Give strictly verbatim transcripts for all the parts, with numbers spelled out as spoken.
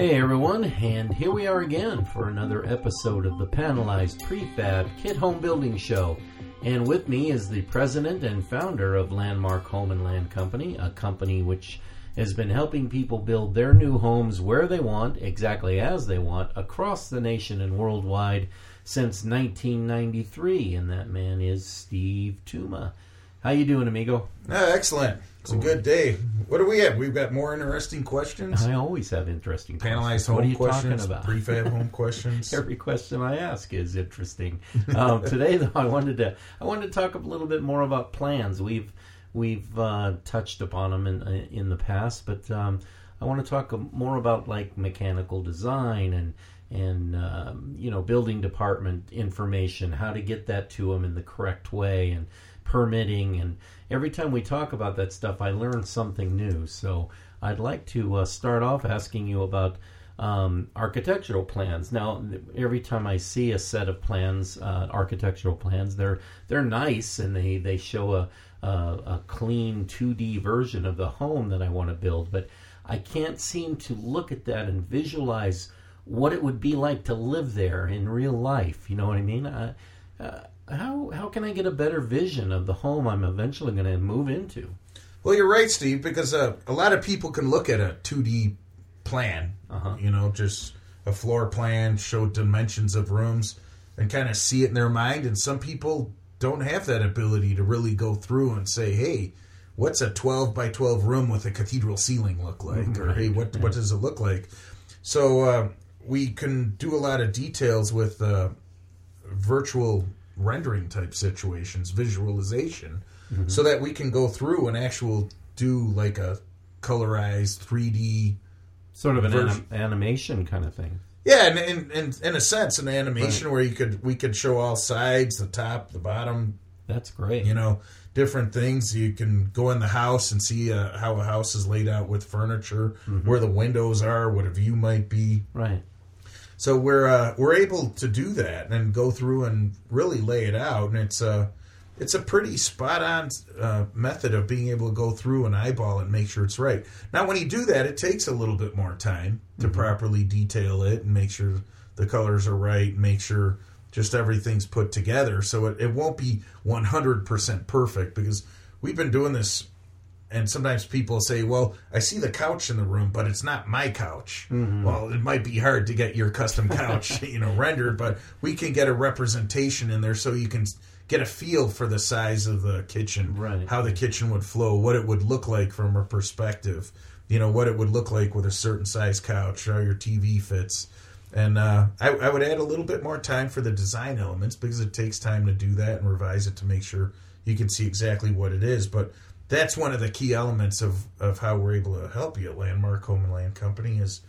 Hey everyone, and here we are again for another episode of the Panelized Prefab Kit Home Building Show. And with me is the president and founder of Landmark Home and Land Company, a company which has been helping people build their new homes where they want, exactly as they want, across the nation and worldwide since nineteen ninety-three. And that man is Steve Tuma. How you doing, amigo? Oh, excellent. It's cool. A good day. What do we have? We've got more interesting questions. I always have interesting Panelized questions. Panelized home what are you questions, talking about? Prefab home questions. Every question I ask is interesting. Um, today, though, I wanted to I wanted to talk a little bit more about plans. We've we've uh, touched upon them in in the past, but um, I want to talk more about like mechanical design and and um, you know building department information, how to get that to them in the correct way, and permitting. And every time we talk about that stuff, I learn something new. So I'd like to uh, start off asking you about um, architectural plans. Now, every time I see a set of plans, uh, architectural plans, they're they're nice and they they show a, a a clean two D version of the home that I want to build. But I can't seem to look at that and visualize what it would be like to live there in real life. You know what I mean? I, uh, How how can I get a better vision of the home I'm eventually going to move into? Well, you're right, Steve, because uh, a lot of people can look at a two D plan, uh-huh. you know, just a floor plan, show dimensions of rooms, and kind of see it in their mind. And some people don't have that ability to really go through and say, hey, what's a twelve by twelve room with a cathedral ceiling look like? Right. Or, hey, what, yeah. what does it look like? So uh, we can do a lot of details with uh, virtual rendering type situations, visualization, mm-hmm. so that we can go through and actually do like a colorized three D sort of an anim- animation kind of thing. Yeah, and in and, in a sense, an animation right. where you could we could show all sides, the top, the bottom. That's great. You know, different things. You can go in the house and see uh, how a house is laid out with furniture, mm-hmm. where the windows are, what a view might be. Right. So we're uh, we're able to do that and go through and really lay it out, and it's a it's a pretty spot on uh, method of being able to go through and eyeball and make sure it's right. Now, when you do that, it takes a little bit more time to mm-hmm. properly detail it and make sure the colors are right, make sure just everything's put together. So it, it won't be one hundred percent perfect, because we've been doing this. And sometimes people say, well, I see the couch in the room, but it's not my couch. Mm-hmm. Well, it might be hard to get your custom couch, you know, rendered, but we can get a representation in there so you can get a feel for the size of the kitchen, right. how the kitchen would flow, what it would look like from a perspective, you know, what it would look like with a certain size couch, how your T V fits. And uh, I, I would add a little bit more time for the design elements, because it takes time to do that and revise it to make sure you can see exactly what it is. But that's one of the key elements of, of how we're able to help you at Landmark Home and Land Company is,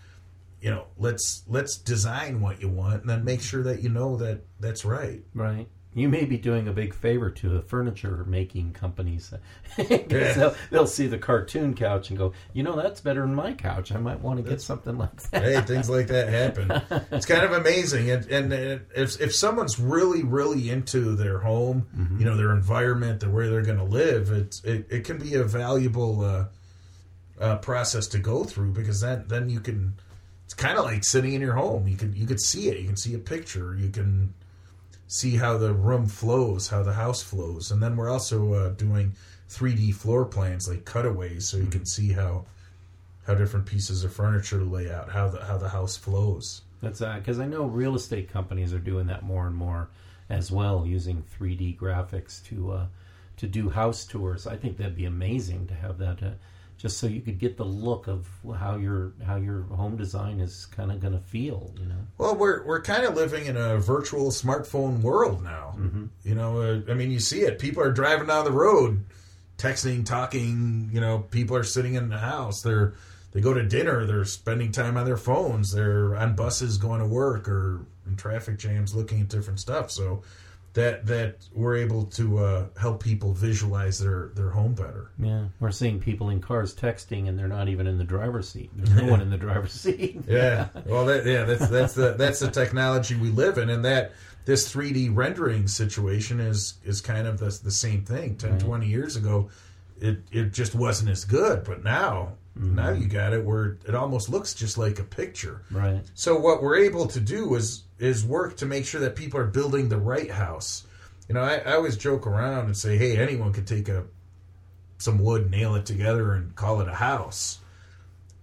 you know, let's let's design what you want and then make sure that you know that that's right. Right. You may be doing a big favor to the furniture making companies. yeah. they'll, they'll see the cartoon couch and go, you know, that's better than my couch. I might want to that's, get something like that. Hey, things like that happen. It's kind of amazing. And, and and if if someone's really, really into their home, mm-hmm. you know, their environment, the where they're going to live, it's, it it can be a valuable uh, uh, process to go through, because that, then you can, it's kind of like sitting in your home. You can, you can see it. You can see a picture. You can see how the room flows, how the house flows. And then we're also uh, doing three D floor plans, like cutaways, so you can see how how different pieces of furniture lay out, how the how the house flows. That's uh, 'cause I know real estate companies are doing that more and more as well, using three D graphics to uh, to do house tours. I think that'd be amazing to have that, uh, just so you could get the look of how your how your home design is kind of going to feel, you know. Well, we're we're kind of living in a virtual smartphone world now. Mm-hmm. You know, uh, I mean, you see it. People are driving down the road, texting, talking. You know, people are sitting in the house. They're they go to dinner. They're spending time on their phones. They're on buses going to work or in traffic jams, looking at different stuff. So that that we're able to uh, help people visualize their, their home better. Yeah, we're seeing people in cars texting, and they're not even in the driver's seat. There's no one in the driver's seat. yeah, well, that, yeah, that's that's the that's the technology we live in, and that this three D rendering situation is is kind of the the same thing. ten, right. twenty years ago, it it just wasn't as good. But now, mm-hmm. now you got it where it almost looks just like a picture. Right. So what we're able to do is is work to make sure that people are building the right house. You know, I, I always joke around and say, hey, anyone could take a some wood, nail it together, and call it a house.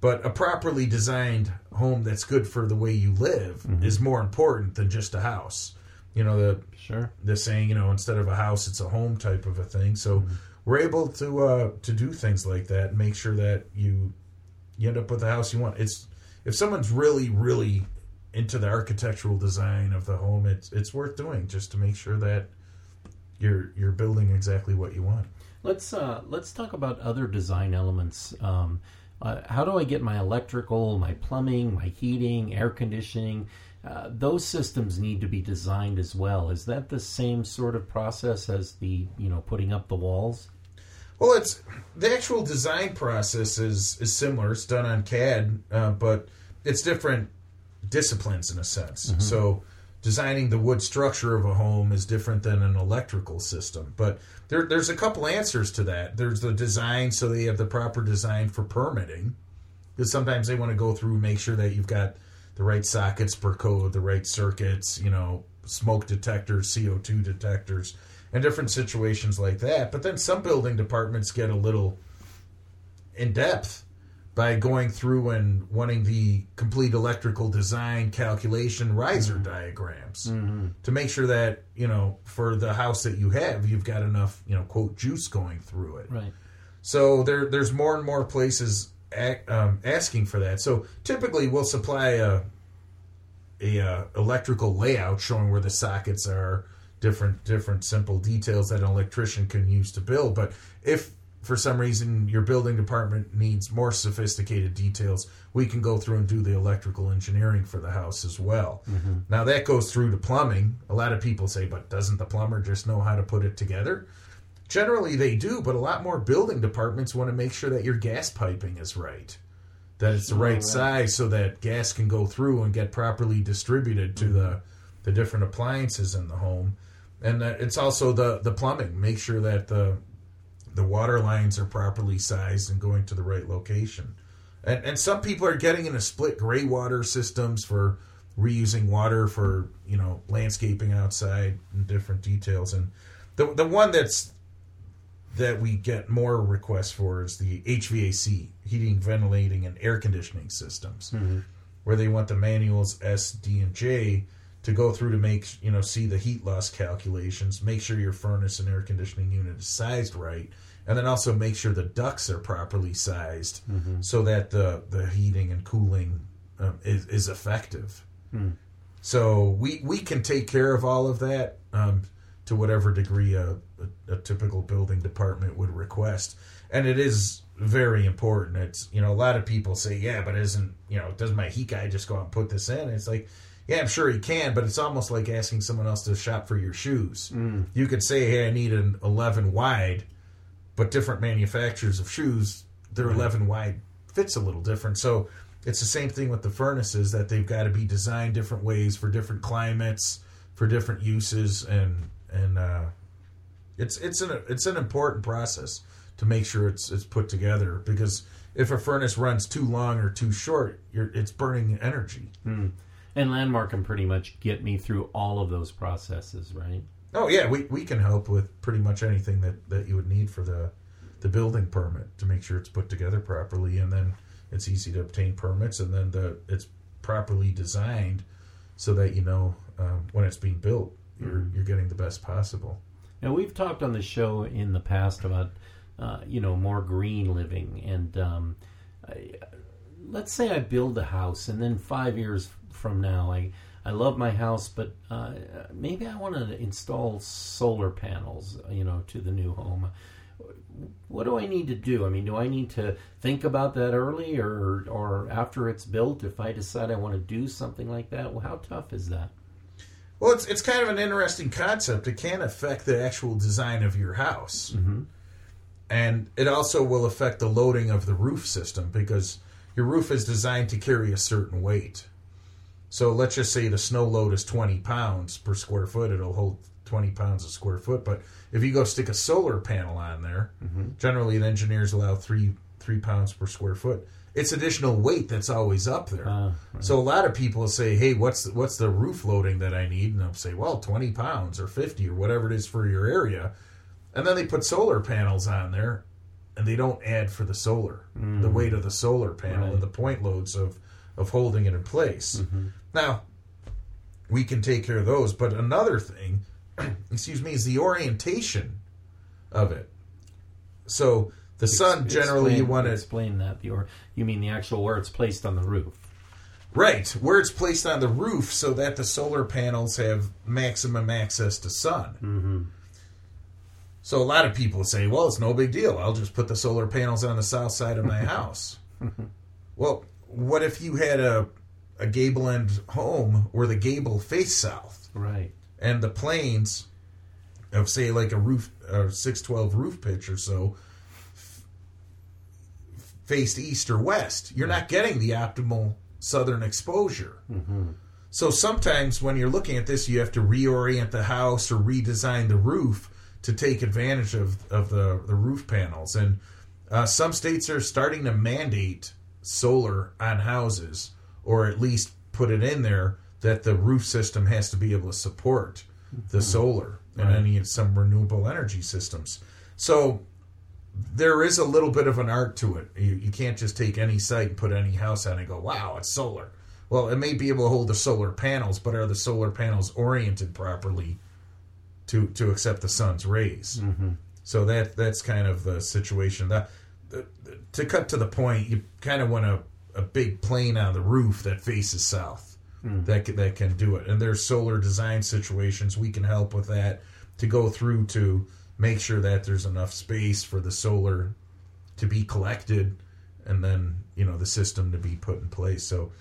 But a properly designed home that's good for the way you live mm-hmm. is more important than just a house. You know, the sure. the saying, you know, instead of a house, it's a home type of a thing. So mm-hmm. we're able to uh, to do things like that and make sure that you you end up with the house you want. It's if someone's really, really into the architectural design of the home, it's it's worth doing just to make sure that you're you're building exactly what you want. Let's uh, let's talk about other design elements. Um, Uh, how do I get my electrical, my plumbing, my heating, air conditioning? Uh, those systems need to be designed as well. Is that the same sort of process as the, you know, putting up the walls? Well, it's the actual design process is, is similar. It's done on C A D, uh, but it's different disciplines in a sense. Mm-hmm. So designing the wood structure of a home is different than an electrical system. But there, there's a couple answers to that. There's the design, so they have the proper design for permitting. Because sometimes they want to go through and make sure that you've got the right sockets per code, the right circuits, you know, smoke detectors, C O two detectors, and different situations like that. But then some building departments get a little in depth by going through and wanting the complete electrical design calculation riser mm-hmm. diagrams mm-hmm. to make sure that, you know, for the house that you have, you've got enough, you know, quote, juice going through it. Right. So there, there's more and more places ac- um, asking for that. So typically we'll supply a, a uh, electrical layout showing where the sockets are, different, different simple details that an electrician can use to build. But if for some reason your building department needs more sophisticated details, we can go through and do the electrical engineering for the house as well. Mm-hmm. Now that goes through to plumbing. A lot of people say, but doesn't the plumber just know how to put it together? Generally they do, but a lot more building departments want to make sure that your gas piping is right, that it's the right, right. size so that gas can go through and get properly distributed to mm-hmm. the, the different appliances in the home. And uh, it's also the, the plumbing. Make sure that the The water lines are properly sized and going to the right location. And, and some people are getting into split gray water systems for reusing water for, you know, landscaping outside and different details. And the the one that's that we get more requests for is the H V A C, heating, ventilating, and air conditioning systems, mm-hmm. where they want the manuals S, D, and J to go through to make, you know, see the heat loss calculations, make sure your furnace and air conditioning unit is sized right, and then also make sure the ducts are properly sized mm-hmm. so that the, the heating and cooling um, is, is effective. Mm. So we, we can take care of all of that um, to whatever degree a, a, a typical building department would request. And it is very important. It's, you know, a lot of people say, yeah, but isn't, you know, does my heat guy just go out and put this in? And it's like, yeah, I'm sure he can, but it's almost like asking someone else to shop for your shoes. Mm. You could say, hey, I need an eleven wide, but different manufacturers of shoes, their eleven wide fits a little different. So it's the same thing with the furnaces, that they've got to be designed different ways for different climates, for different uses, and and uh, it's it's an it's an important process to make sure it's it's put together, because if a furnace runs too long or too short, you're it's burning energy. Mm. And Landmark can pretty much get me through all of those processes, right? Oh, yeah. We we can help with pretty much anything that, that you would need for the, the building permit to make sure it's put together properly. And then it's easy to obtain permits. And then the it's properly designed so that, you know, um, when it's being built, you're, mm-hmm. you're getting the best possible. Now, we've talked on the show in the past about, uh, you know, more green living. And um, I, let's say I build a house and then five years from now, I, I love my house, but uh, maybe I want to install solar panels, you know, to the new home. What do I need to do? I mean, do I need to think about that early, or or after it's built, if I decide I want to do something like that? Well, how tough is that? Well, it's it's kind of an interesting concept. It can affect the actual design of your house. Mm-hmm. And it also will affect the loading of the roof system, because your roof is designed to carry a certain weight. So let's just say the snow load is twenty pounds per square foot. It'll hold twenty pounds a square foot. But if you go stick a solar panel on there, mm-hmm. generally the engineers allow three three pounds per square foot. It's additional weight that's always up there. Uh, right. So a lot of people say, hey, what's the, what's the roof loading that I need? And I'll say, well, twenty pounds or fifty or whatever it is for your area. And then they put solar panels on there, and they don't add for the solar, mm. the weight of the solar panel right. and the point loads of, of holding it in place. Mm-hmm. Now, we can take care of those. But another thing, excuse me, is the orientation of it. So... The sun, explain, generally, you want to... Explain that. The or, you mean the actual where it's placed on the roof. Right, where it's placed on the roof so that the solar panels have maximum access to sun. Mm-hmm. So a lot of people say, well, it's no big deal. I'll just put the solar panels on the south side of my house. Well, what if you had a, a gable-end home where the gable faced south? Right. And the planes of, say, like a roof, a six twelve roof pitch or so... faced east or west, you're not getting the optimal southern exposure. Mm-hmm. So sometimes when you're looking at this, you have to reorient the house or redesign the roof to take advantage of, of the, the roof panels. And uh, some states are starting to mandate solar on houses, or at least put it in there that the roof system has to be able to support the mm-hmm. solar and right. any some renewable energy systems. So... there is a little bit of an art to it. You, you can't just take any site and put any house on and go, wow, it's solar. Well, it may be able to hold the solar panels, but are the solar panels oriented properly to to accept the sun's rays? Mm-hmm. So that that's kind of the situation. The, the, the, to cut to the point, you kind of want a, a big plane on the roof that faces south. Mm-hmm. That can, that can do it. And there's solar design situations. We can help with that to go through to... make sure that there's enough space for the solar to be collected and then, you know, the system to be put in place. So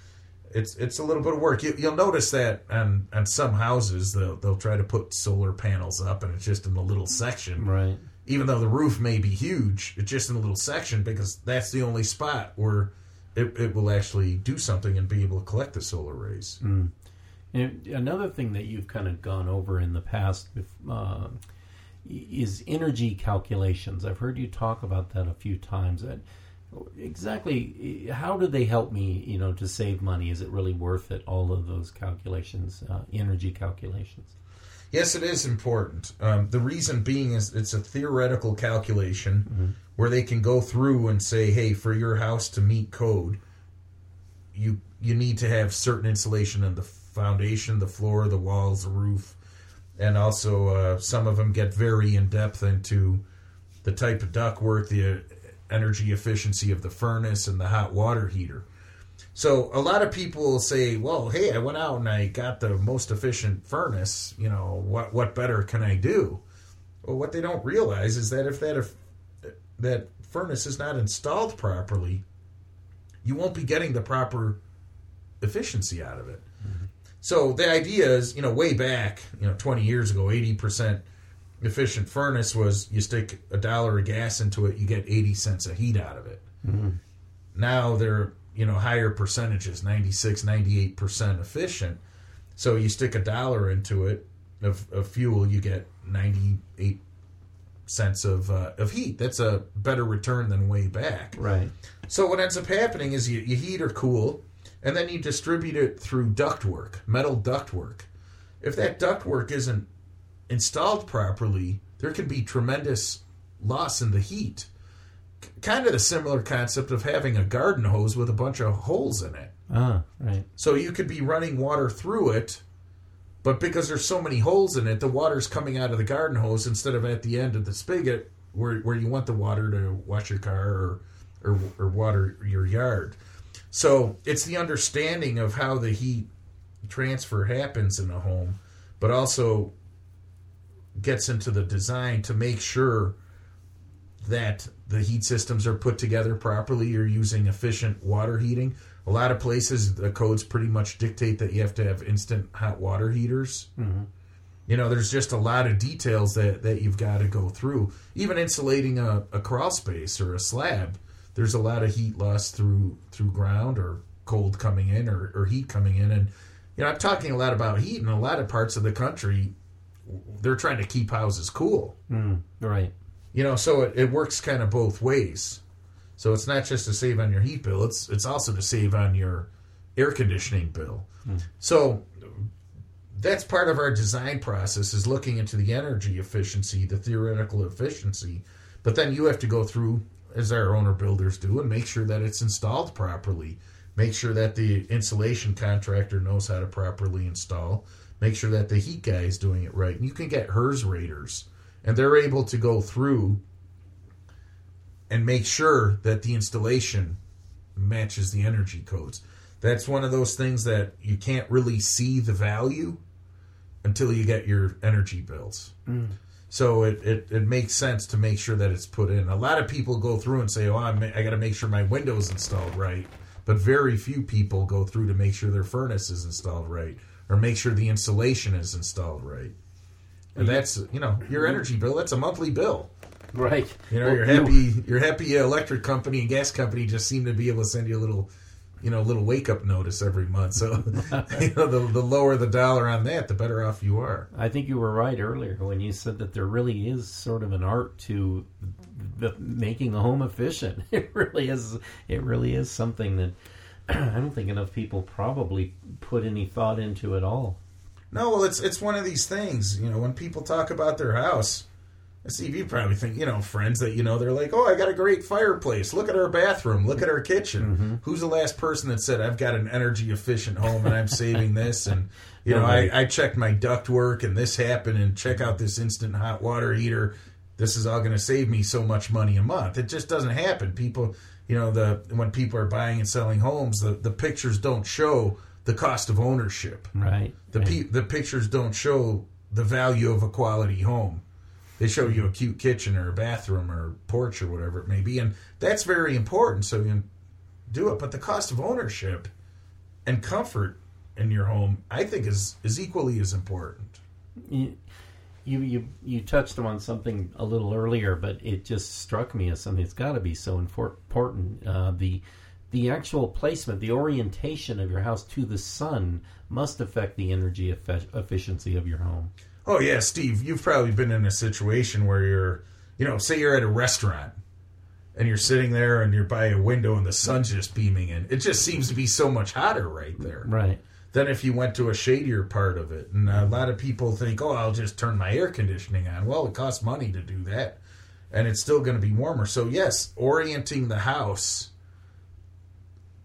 it's it's a little bit of work. You, you'll notice that on, on some houses, they'll, they'll try to put solar panels up and it's just in a little section. Right. Even though the roof may be huge, it's just in a little section because that's the only spot where it, it will actually do something and be able to collect the solar rays. Mm. And another thing that you've kind of gone over in the past with... Uh, is energy calculations. I've heard you talk about that a few times. And exactly how do they help me, you know, to save money? Is it really worth it, all of those calculations, uh, energy calculations? Yes, it is important. Um, the reason being is it's a theoretical calculation mm-hmm. where they can go through and say, hey, for your house to meet code, you you need to have certain insulation in the foundation, the floor, the walls, the roof. And also, uh, some of them get very in-depth into the type of ductwork, the energy efficiency of the furnace, and the hot water heater. So a lot of people will say, well, hey, I went out and I got the most efficient furnace. You know, what what better can I do? Well, what they don't realize is that if that, if that furnace is not installed properly, you won't be getting the proper efficiency out of it. Mm-hmm. So the idea is, you know, way back, you know, twenty years ago, eighty percent efficient furnace was you stick a dollar of gas into it, you get eighty cents of heat out of it. Mm-hmm. Now they're, you know, higher percentages, ninety-six, ninety-eight percent efficient. So you stick a dollar into it of, of fuel, you get ninety-eight cents of uh, of heat. That's a better return than way back. Right. So what ends up happening is you, you heat or cool, and then you distribute it through ductwork, metal ductwork. If that ductwork isn't installed properly, there can be tremendous loss in the heat. C- kind of the similar concept of having a garden hose with a bunch of holes in it. Ah, right. So you could be running water through it, but because there's so many holes in it, the water's coming out of the garden hose instead of at the end of the spigot where where you want the water to wash your car or or, or water your yard. So it's the understanding of how the heat transfer happens in a home, but also gets into the design to make sure that the heat systems are put together properly. You're using efficient water heating. A lot of places, the codes pretty much dictate that you have to have instant hot water heaters. Mm-hmm. You know, there's just a lot of details that, that you've got to go through. Even insulating a, a crawl space or a slab, there's a lot of heat loss through through ground or cold coming in or, or heat coming in. And you know, I'm talking a lot about heat, and a lot of parts of the country, they're trying to keep houses cool. Mm, right. You know, so it, it works kind of both ways. So it's not just to save on your heat bill, it's it's also to save on your air conditioning bill. Mm. So that's part of our design process, is looking into the energy efficiency, the theoretical efficiency. But then you have to go through, as our owner builders do, and make sure that it's installed properly. Make sure that the insulation contractor knows how to properly install. Make sure that the heat guy is doing it right. And you can get HERS raters, and they're able to go through and make sure that the installation matches the energy codes. That's one of those things that you can't really see the value until you get your energy bills. Mm. So it, it, it makes sense to make sure that it's put in. A lot of people go through and say, oh, I'm, I got to make sure my window's installed right. But very few people go through to make sure their furnace is installed right, or make sure the insulation is installed right. And that's, you know, your energy bill, that's a monthly bill. Right. You know, well, your happy you... your happy electric company and gas company just seem to be able to send you a little, you know, little wake-up notice every month. So, you know, the, the lower the dollar on that, the better off you are. I think you were right earlier when you said that there really is sort of an art to the, making the home efficient. It really is. It really is something that I don't think enough people probably put any thought into at all. No, well, it's it's one of these things. You know, when people talk about their house, Steve, you probably think, you know, friends that you know, they're like, oh, I got a great fireplace. Look at our bathroom. Look at our kitchen. Mm-hmm. Who's the last person that said, I've got an energy-efficient home and I'm saving this? And, you know, I, I checked my ductwork and this happened, and check out this instant hot water heater. This is all going to save me so much money a month. It just doesn't happen. People, you know, the when people are buying and selling homes, the, the pictures don't show the cost of ownership. Right. The right. Pe- the pictures don't show the value of a quality home. They show you a cute kitchen or a bathroom or porch or whatever it may be. And that's very important, so you can do it. But the cost of ownership and comfort in your home, I think, is, is equally as important. You, you you touched on something a little earlier, but it just struck me as something that's got to be so important. Uh, the the actual placement, the orientation of your house to the sun must affect the energy efe- efficiency of your home. Oh, yeah, Steve, you've probably been in a situation where you're, you know, say you're at a restaurant and you're sitting there and you're by a window and the sun's just beaming in. It just seems to be so much hotter right there. Right. Than if you went to a shadier part of it. And a lot of people think, oh, I'll just turn my air conditioning on. Well, it costs money to do that, and it's still going to be warmer. So, yes, orienting the house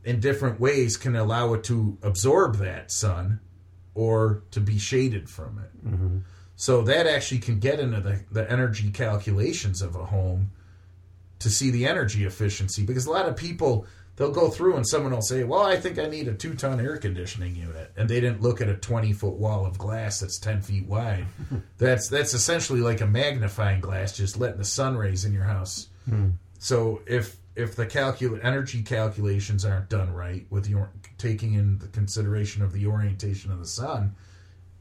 in different ways can allow it to absorb that sun or to be shaded from it. Mm-hmm. So that actually can get into the, the energy calculations of a home to see the energy efficiency. Because a lot of people, they'll go through and someone will say, well, I think I need a two-ton air conditioning unit. And they didn't look at a twenty-foot wall of glass that's ten feet wide. that's that's essentially like a magnifying glass, just letting the sun rays in your house. Mm. So if if the calcul- energy calculations aren't done right with the or- taking in the consideration of the orientation of the sun,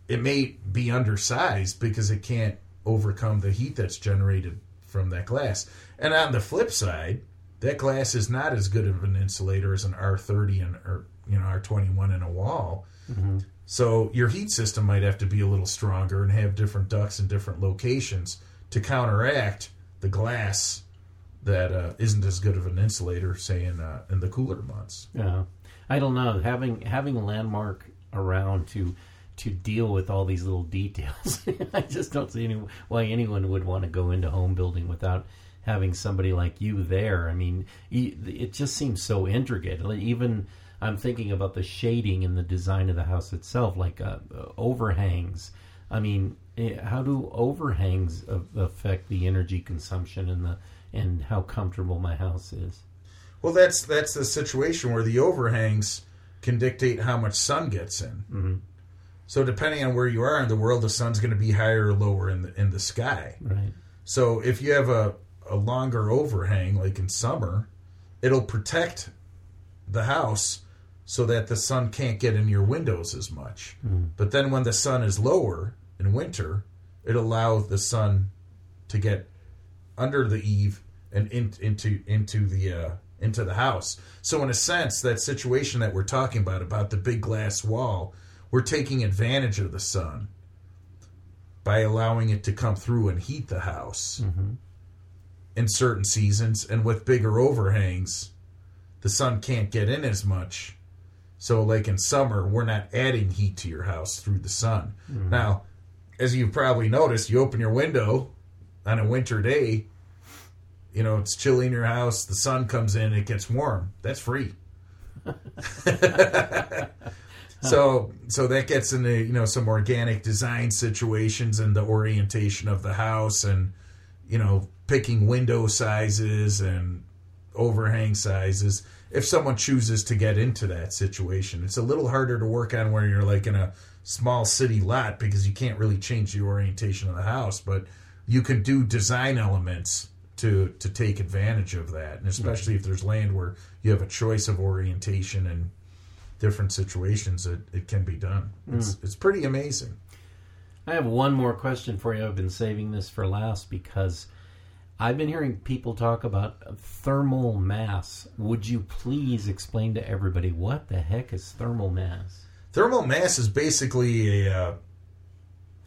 it may be undersized because it can't overcome the heat that's generated from that glass. And on the flip side, that glass is not as good of an insulator as an R thirty and or you know R twenty-one in a wall. Mm-hmm. So your heat system might have to be a little stronger and have different ducts in different locations to counteract the glass that uh, isn't as good of an insulator, say in uh, in the cooler months. Yeah, I don't know. Having having a Landmark around to. to deal with all these little details. I just don't see any, why anyone would want to go into home building without having somebody like you there. I mean, it just seems so intricate. Even I'm thinking about the shading and the design of the house itself, like uh, overhangs. I mean, how do overhangs affect the energy consumption and the and how comfortable my house is? Well, that's that's the situation where the overhangs can dictate how much sun gets in. Mm-hmm. So depending on where you are in the world, the sun's going to be higher or lower in the in the sky. Right. So if you have a, a longer overhang, like in summer, it'll protect the house so that the sun can't get in your windows as much. Mm. But then when the sun is lower in winter, it allows the sun to get under the eave and in, into into the uh, into the house. So in a sense, that situation that we're talking about, about the big glass wall, We're taking advantage of the sun by allowing it to come through and heat the house mm-hmm. in certain seasons. And with bigger overhangs, the sun can't get in as much. So like in summer, we're not adding heat to your house through the sun. Mm-hmm. Now, as you've probably noticed, you open your window on a winter day, you know, it's chilly in your house, the sun comes in, it gets warm. That's free. So so that gets into, you know, some organic design situations and the orientation of the house and, you know, picking window sizes and overhang sizes. If someone chooses to get into that situation, it's a little harder to work on where you're like in a small city lot because you can't really change the orientation of the house, but you can do design elements to to take advantage of that. And especially if there's land where you have a choice of orientation and different situations, it, it can be done. It's mm. it's pretty amazing. I have one more question for you. I've been saving this for last because I've been hearing people talk about thermal mass. Would you please explain to everybody what the heck is thermal mass? Thermal mass is basically a uh,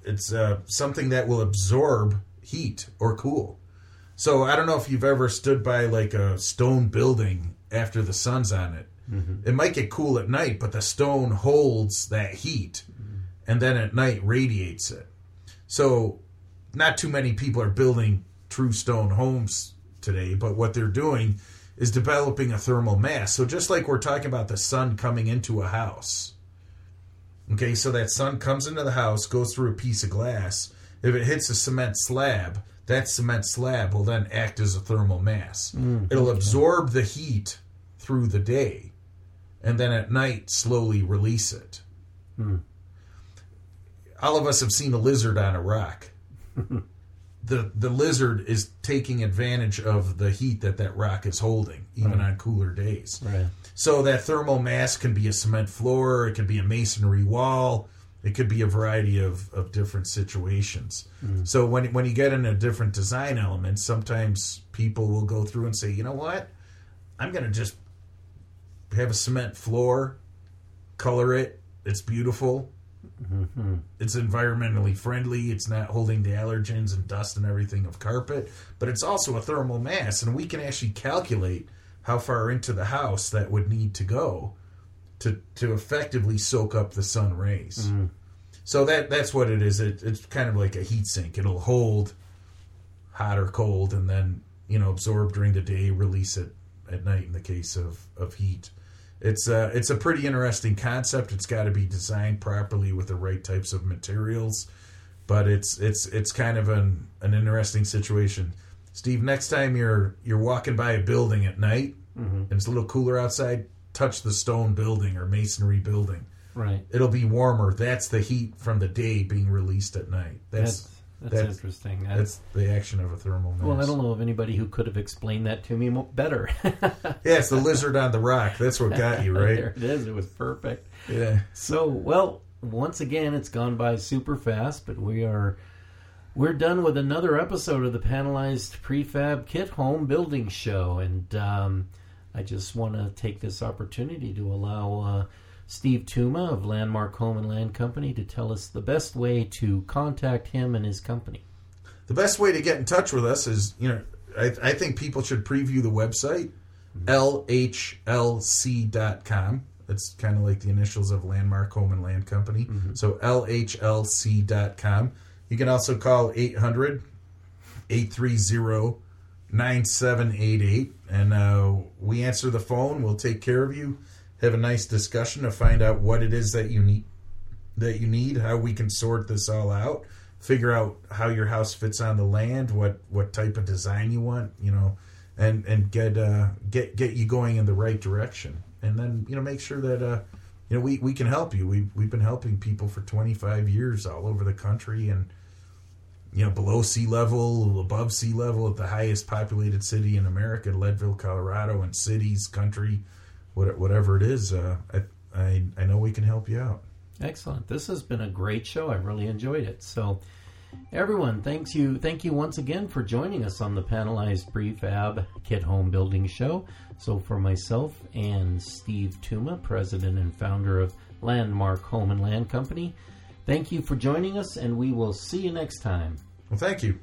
it's uh, something that will absorb heat or cool. So I don't know if you've ever stood by like a stone building after the sun's on it. Mm-hmm. It might get cool at night, but the stone holds that heat, mm-hmm. and then at night radiates it. So not too many people are building true stone homes today, but what they're doing is developing a thermal mass. So just like we're talking about the sun coming into a house, okay, so that sun comes into the house, goes through a piece of glass. If it hits a cement slab, that cement slab will then act as a thermal mass. Mm-hmm. It'll absorb the heat through the day, and then at night slowly release it. Hmm. All of us have seen a lizard on a rock. the The lizard is taking advantage of the heat that that rock is holding, even right. on cooler days. Right. So that thermal mass can be a cement floor, it could be a masonry wall, it could be a variety of, of different situations. Hmm. So when when you get into different design elements, sometimes people will go through and say, you know what? I'm going to just have a cement floor, color it, it's beautiful, mm-hmm. it's environmentally friendly, it's not holding the allergens and dust and everything of carpet, but it's also a thermal mass, and we can actually calculate how far into the house that would need to go to to effectively soak up the sun rays. Mm-hmm. So that that's what it is. It, it's kind of like a heat sink. It'll hold hot or cold and then, you know, absorb during the day, release it at night in the case of, of heat. It's a, it's a pretty interesting concept. It's got to be designed properly with the right types of materials, but it's it's it's kind of an, an interesting situation. Steve, next time you're you're walking by a building at night mm-hmm. and it's a little cooler outside, touch the stone building or masonry building. Right. It'll be warmer. That's the heat from the day being released at night. That's... That's- That's, that's interesting. That's, that's the action of a thermal mass. Well, I don't know of anybody who could have explained that to me better. Yeah, it's the lizard on the rock. That's what got you, right? There it is. It was perfect. Yeah. So, well, once again, it's gone by super fast, but we are we're done with another episode of the Panelized Prefab Kit Home Building Show, and um, I just want to take this opportunity to allow Uh, Steve Tuma of Landmark Home and Land Company to tell us the best way to contact him and his company. The best way to get in touch with us is, you know, I, I think people should preview the website, mm-hmm. L H L C dot com. It's kind of like the initials of Landmark Home and Land Company. Mm-hmm. So L H L C dot com. You can also call eight hundred, eight three zero, nine seven eight eight. And uh, we answer the phone. We'll take care of you. Have a nice discussion to find out what it is that you need, that you need, how we can sort this all out, figure out how your house fits on the land, what, what type of design you want, you know, and, and get, uh, get, get you going in the right direction. And then, you know, make sure that, uh, you know, we, we can help you. We've, we've been helping people for twenty-five years all over the country and, you know, below sea level, above sea level at the highest populated city in America, Leadville, Colorado, and cities, country, whatever it is, uh, I, I I know we can help you out. Excellent. This has been a great show. I really enjoyed it. So, everyone, thanks you, thank you once again for joining us on the Panelized Prefab Kit Home Building Show. So, for myself and Steve Tuma, president and founder of Landmark Home and Land Company. Thank you for joining us, and we will see you next time. Well, thank you.